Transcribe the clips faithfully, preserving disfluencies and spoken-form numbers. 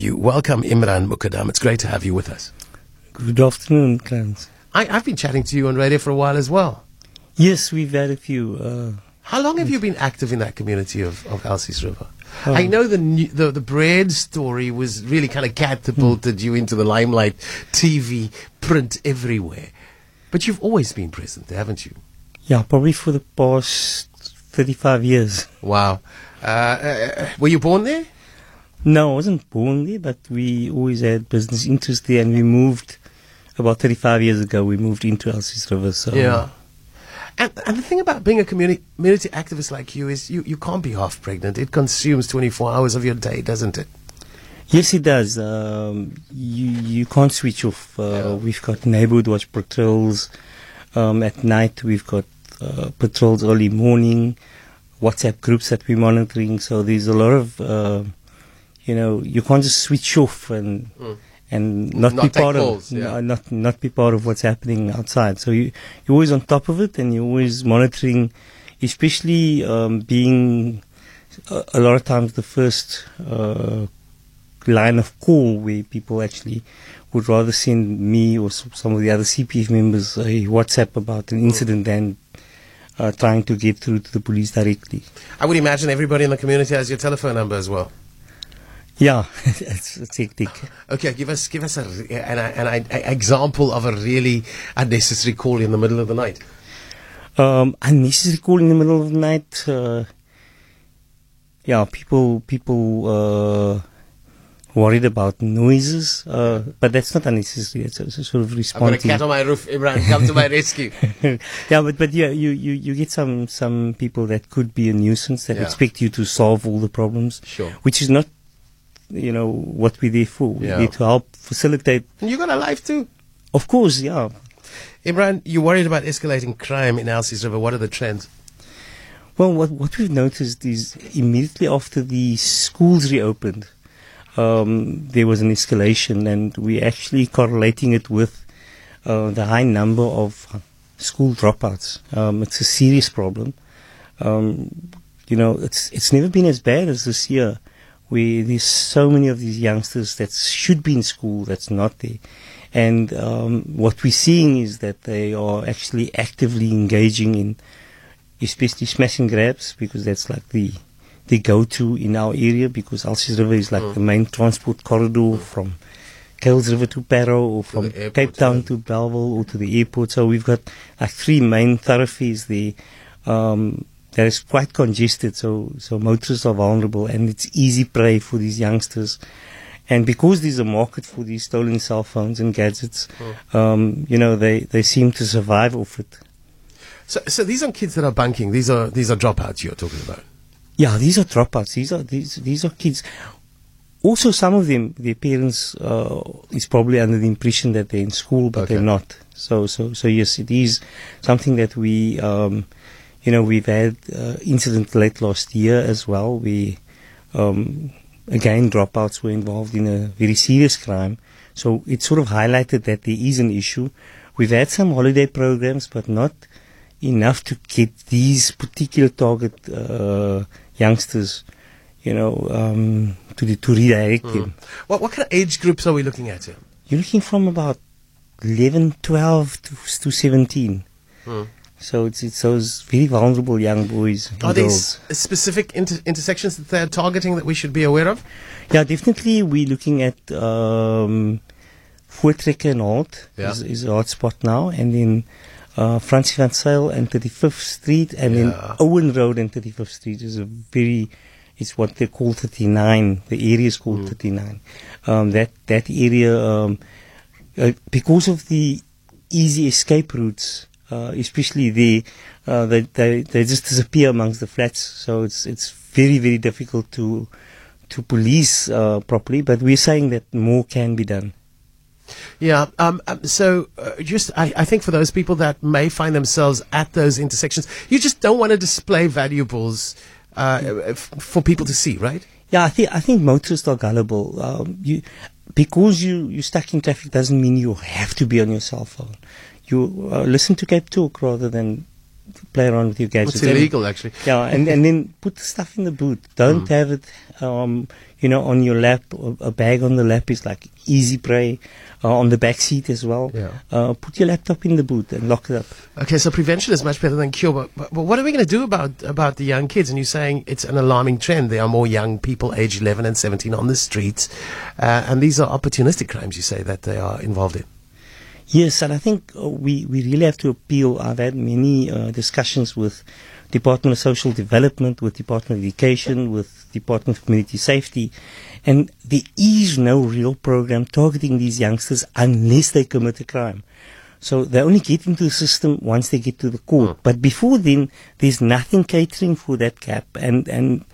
You welcome Imran Mukadam. It's great to have you with us. Good afternoon, Clarence. I, I've been chatting to you on radio for a while as well. Yes, we've had a few. Uh, How long have you been active in that community of, of Elsies River? Um, I know the, new, the the bread story was really kind of catapulted hmm. you into the limelight, T V, print, everywhere. But you've always been present, haven't you? Yeah, probably for the past thirty-five years. Wow. Uh, uh, were you born there? No, I wasn't born there, but we always had business interest there, and we moved about thirty-five years ago. We moved into Elsies River. So. Yeah. And, and the thing about being a community, community activist like you is you, you can't be half pregnant. It consumes twenty-four hours of your day, doesn't it? Yes, it does. Um, you, you can't switch off. Uh, yeah. We've got neighborhood watch patrols um, at night. We've got uh, patrols early morning, WhatsApp groups that we're monitoring. So there's a lot of... Uh, You know, you can't just switch off and mm. and not, not be part calls, of yeah. no, not not be part of what's happening outside. So you you're always on top of it, and you're always monitoring, especially um, being a, a lot of times the first uh, line of call, where people actually would rather send me or some of the other C P F members a WhatsApp about an incident mm. than uh, trying to get through to the police directly. I would imagine everybody in the community has your telephone number as well. Yeah, it's, it's hectic. Okay, give us give us a, an, an, an example of a really unnecessary call in the middle of the night. Um, unnecessary call in the middle of the night. Uh, yeah, people people uh, worried about noises, uh, but that's not unnecessary. It's a, it's a sort of response. I've got a cat on my roof, Imran, come to my rescue. Yeah, but but yeah, you, you, you get some some people that could be a nuisance that yeah. expect you to solve all the problems. Sure, which is not. You know what we're there for. We're yeah. there to help facilitate. And you got a life too, of course. Yeah, Imran, you worried about escalating crime in Elsies River. What are the trends? Well, what what we've noticed is immediately after the schools reopened, um, there was an escalation, and we're actually correlating it with uh, the high number of school dropouts. Um, it's a serious problem. Um, you know, it's it's never been as bad as this year, where there's so many of these youngsters that should be in school that's not there. And um, what we're seeing is that they are actually actively engaging in especially smash and grabs, because that's like the the go-to in our area, because Elsies River is like mm. the main transport corridor mm. from Kales River to Parow, or from to Cape Town to Bellville, or to the airport. So we've got like three main thoroughfares there. Um, That is quite congested, so so motorists are vulnerable, and it's easy prey for these youngsters. And because there's a market for these stolen cell phones and gadgets, oh. um, you know, they, they seem to survive off it. So so these aren't kids that are bunking. These are these are dropouts you're talking about. Yeah, these are dropouts. These are these these are kids. Also, some of them, their parents uh, is probably under the impression that they're in school, but okay. they're not. So so so yes, it is something that we. Um, You know, we've had uh, incident late last year as well. We, um, again, dropouts were involved in a very serious crime. So it sort of highlighted that there is an issue. We've had some holiday programs, but not enough to get these particular target uh, youngsters, you know, um, to, the, to redirect mm. them. What, what kind of age groups are we looking at here? You're looking from about eleven, twelve to, to seventeen. Mm. So it's, it's those very vulnerable young boys. Are there specific inter- intersections that they're targeting that we should be aware of? Yeah, definitely. We're looking at um, Voortrekker and Old yeah. is, is a hot spot now. And then uh, Francie van Sale and thirty-fifth Street. And yeah. then Owen Road and thirty-fifth Street is a very, it's what they call thirty-nine. The area is called mm. thirty-nine. Um, that, that area, um, uh, because of the easy escape routes, Uh, especially the uh, they, they they just disappear amongst the flats, so it's it's very very difficult to to police uh, properly. But we're saying that more can be done. Yeah. Um. So uh, just I, I think for those people that may find themselves at those intersections, you just don't want to display valuables uh, f- for people to see, right? Yeah. I think I think motorists are gullible. Um, you because you you're stuck in traffic doesn't mean you have to be on your cell phone. You uh, listen to Cape Talk rather than play around with your gadgets. It's illegal, and, actually. Yeah, and, and then put the stuff in the boot. Don't mm. have it, um, you know, on your lap. A bag on the lap is like easy prey. Uh, on the back seat as well. Yeah. Uh, put your laptop in the boot and lock it up. Okay, so prevention is much better than cure. But, but, but what are we going to do about, about the young kids? And you're saying it's an alarming trend. There are more young people aged eleven and seventeen on the streets. Uh, and these are opportunistic crimes, you say, that they are involved in. Yes, and I think uh, we, we really have to appeal. I've had many uh, discussions with Department of Social Development, with Department of Education, with Department of Community Safety. And there is no real program targeting these youngsters unless they commit a crime. So they only get into the system once they get to the court. Mm. But before then, there's nothing catering for that gap. And, and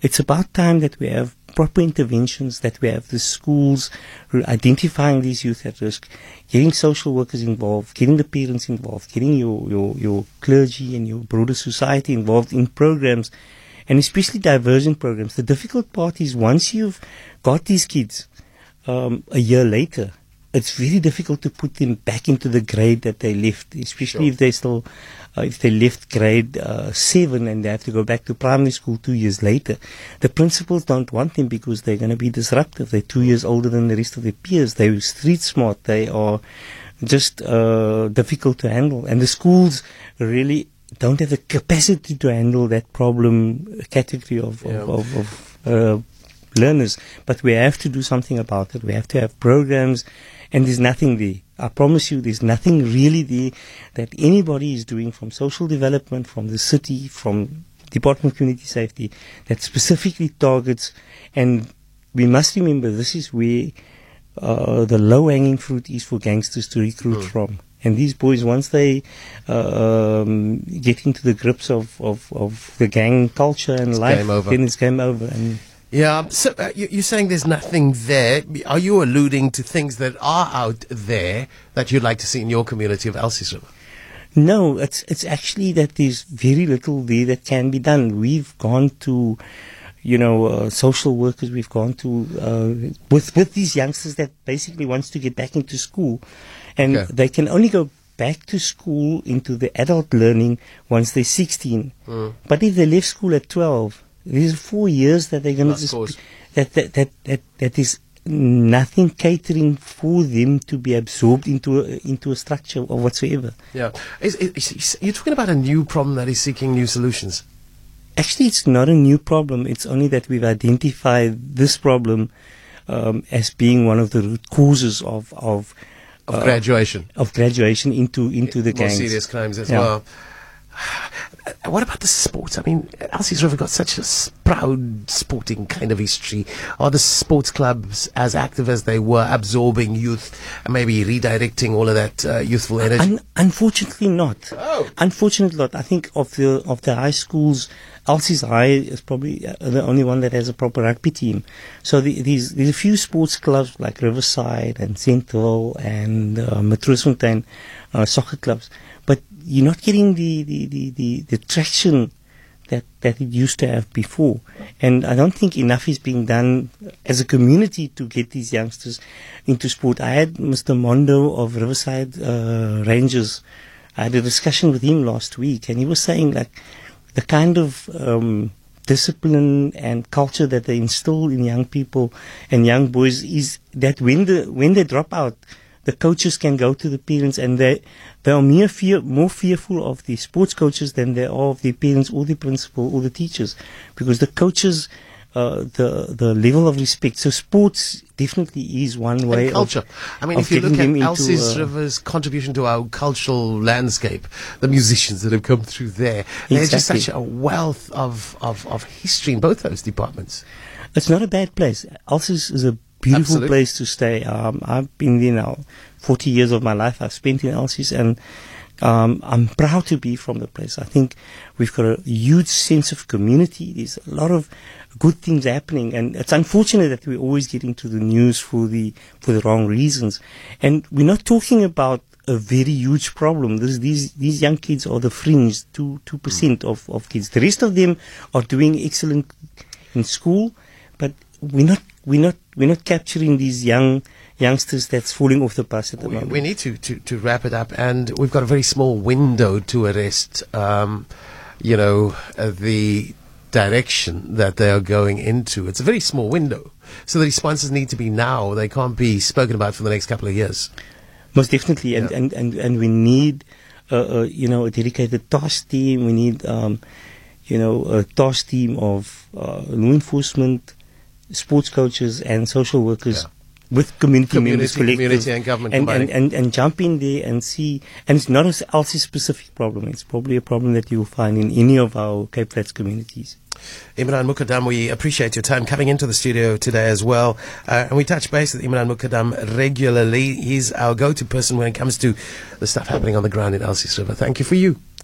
it's about time that we have proper interventions, that we have the schools identifying these youth at risk, getting social workers involved, getting the parents involved, getting your, your, your clergy and your broader society involved in programs, and especially diversion programs. The difficult part is once you've got these kids, um, a year later, it's very difficult to put them back into the grade that they left, especially sure. if they still, uh, if they left grade uh, seven and they have to go back to primary school two years later. The principals don't want them because they're going to be disruptive. They're two years older than the rest of their peers. They're street smart. They are just uh, difficult to handle. And the schools really don't have the capacity to handle that problem category of, yeah. of, of, of uh, learners. But we have to do something about it. We have to have programs. And there's nothing there. I promise you, there's nothing really there that anybody is doing from social development, from the city, from Department of Community Safety, that specifically targets. And we must remember this is where uh, the low-hanging fruit is for gangsters to recruit mm. from. And these boys, once they uh, um, get into the grips of, of, of the gang culture and it's life, then it's game over. And yeah, so uh, you, you're saying there's nothing there. Are you alluding to things that are out there that you'd like to see in your community of Elsies River? No, it's it's actually that there's very little there that can be done. We've gone to, you know, uh, social workers. We've gone to uh, with with these youngsters that basically wants to get back into school, and okay. they can only go back to school into the adult learning once they're sixteen. Mm. But if they left school at twelve. These four years that they're going to disp- that, that that that that is nothing catering for them to be absorbed into a, into a structure or whatsoever. Yeah, is, is, is, you're talking about a new problem that is seeking new solutions. Actually, it's not a new problem. It's only that we've identified this problem um, as being one of the root causes of of, of uh, graduation of graduation into into the more gangs. Serious crimes as yeah. well. What about the sports? I mean, Elsies River got such a proud sporting kind of history. Are the sports clubs as active as they were, absorbing youth and maybe redirecting all of that uh, youthful energy? Un- unfortunately not. Oh. Unfortunately not. I think of the of the high schools, Elsies High is probably uh, the only one that has a proper rugby team. So the, these, there's a few sports clubs like Riverside and Centro and uh, Matrisuntain uh, soccer clubs. But you're not getting the, the, the, the, the traction that, that it used to have before. And I don't think enough is being done as a community to get these youngsters into sport. I had Mister Mondo of Riverside uh, Rangers. I had a discussion with him last week, and he was saying like the kind of um, discipline and culture that they instill in young people and young boys is that when the when they drop out, the coaches can go to the parents, and they they are mere fear, more fearful of the sports coaches than they are of the parents or the principal or the teachers, because the coaches, uh, the the level of respect. So sports definitely is one way and culture. Of, I mean, if you look at Elsies River's contribution to our cultural landscape, the musicians that have come through there, exactly. There's just such a wealth of, of, of history in both those departments. It's not a bad place. Elsies is a beautiful Absolutely. Place to stay. Um, I've been there now. forty years of my life I've spent in Elsies, and um, I'm proud to be from the place. I think we've got a huge sense of community. There's a lot of good things happening, and it's unfortunate that we're always getting to the news for the for the wrong reasons. And we're not talking about a very huge problem. This, these these young kids are the fringe two two percent of of kids. The rest of them are doing excellent in school, but we're not. we're not we're not capturing these young youngsters that's falling off the bus at the we, moment. We need to, to, to wrap it up, and we've got a very small window to arrest, um, you know, uh, the direction that they are going into. It's a very small window. So the responses need to be now. They can't be spoken about for the next couple of years. Most definitely. And, yeah. and, and, and we need, uh, uh, you know, a dedicated task team. We need, um, you know, a task team of uh, law enforcement, sports coaches and social workers. Yeah. With community, community members, community and government, and, and, and, and jump in there and see. And it's not an Elsies specific problem. It's probably a problem that you will find in any of our Cape Flats communities. Imran Mukadam, we appreciate your time coming into the studio today as well. Uh, and we touch base with Imran Mukadam regularly. He's our go-to person when it comes to the stuff happening on the ground in Elsies River. Thank you for you.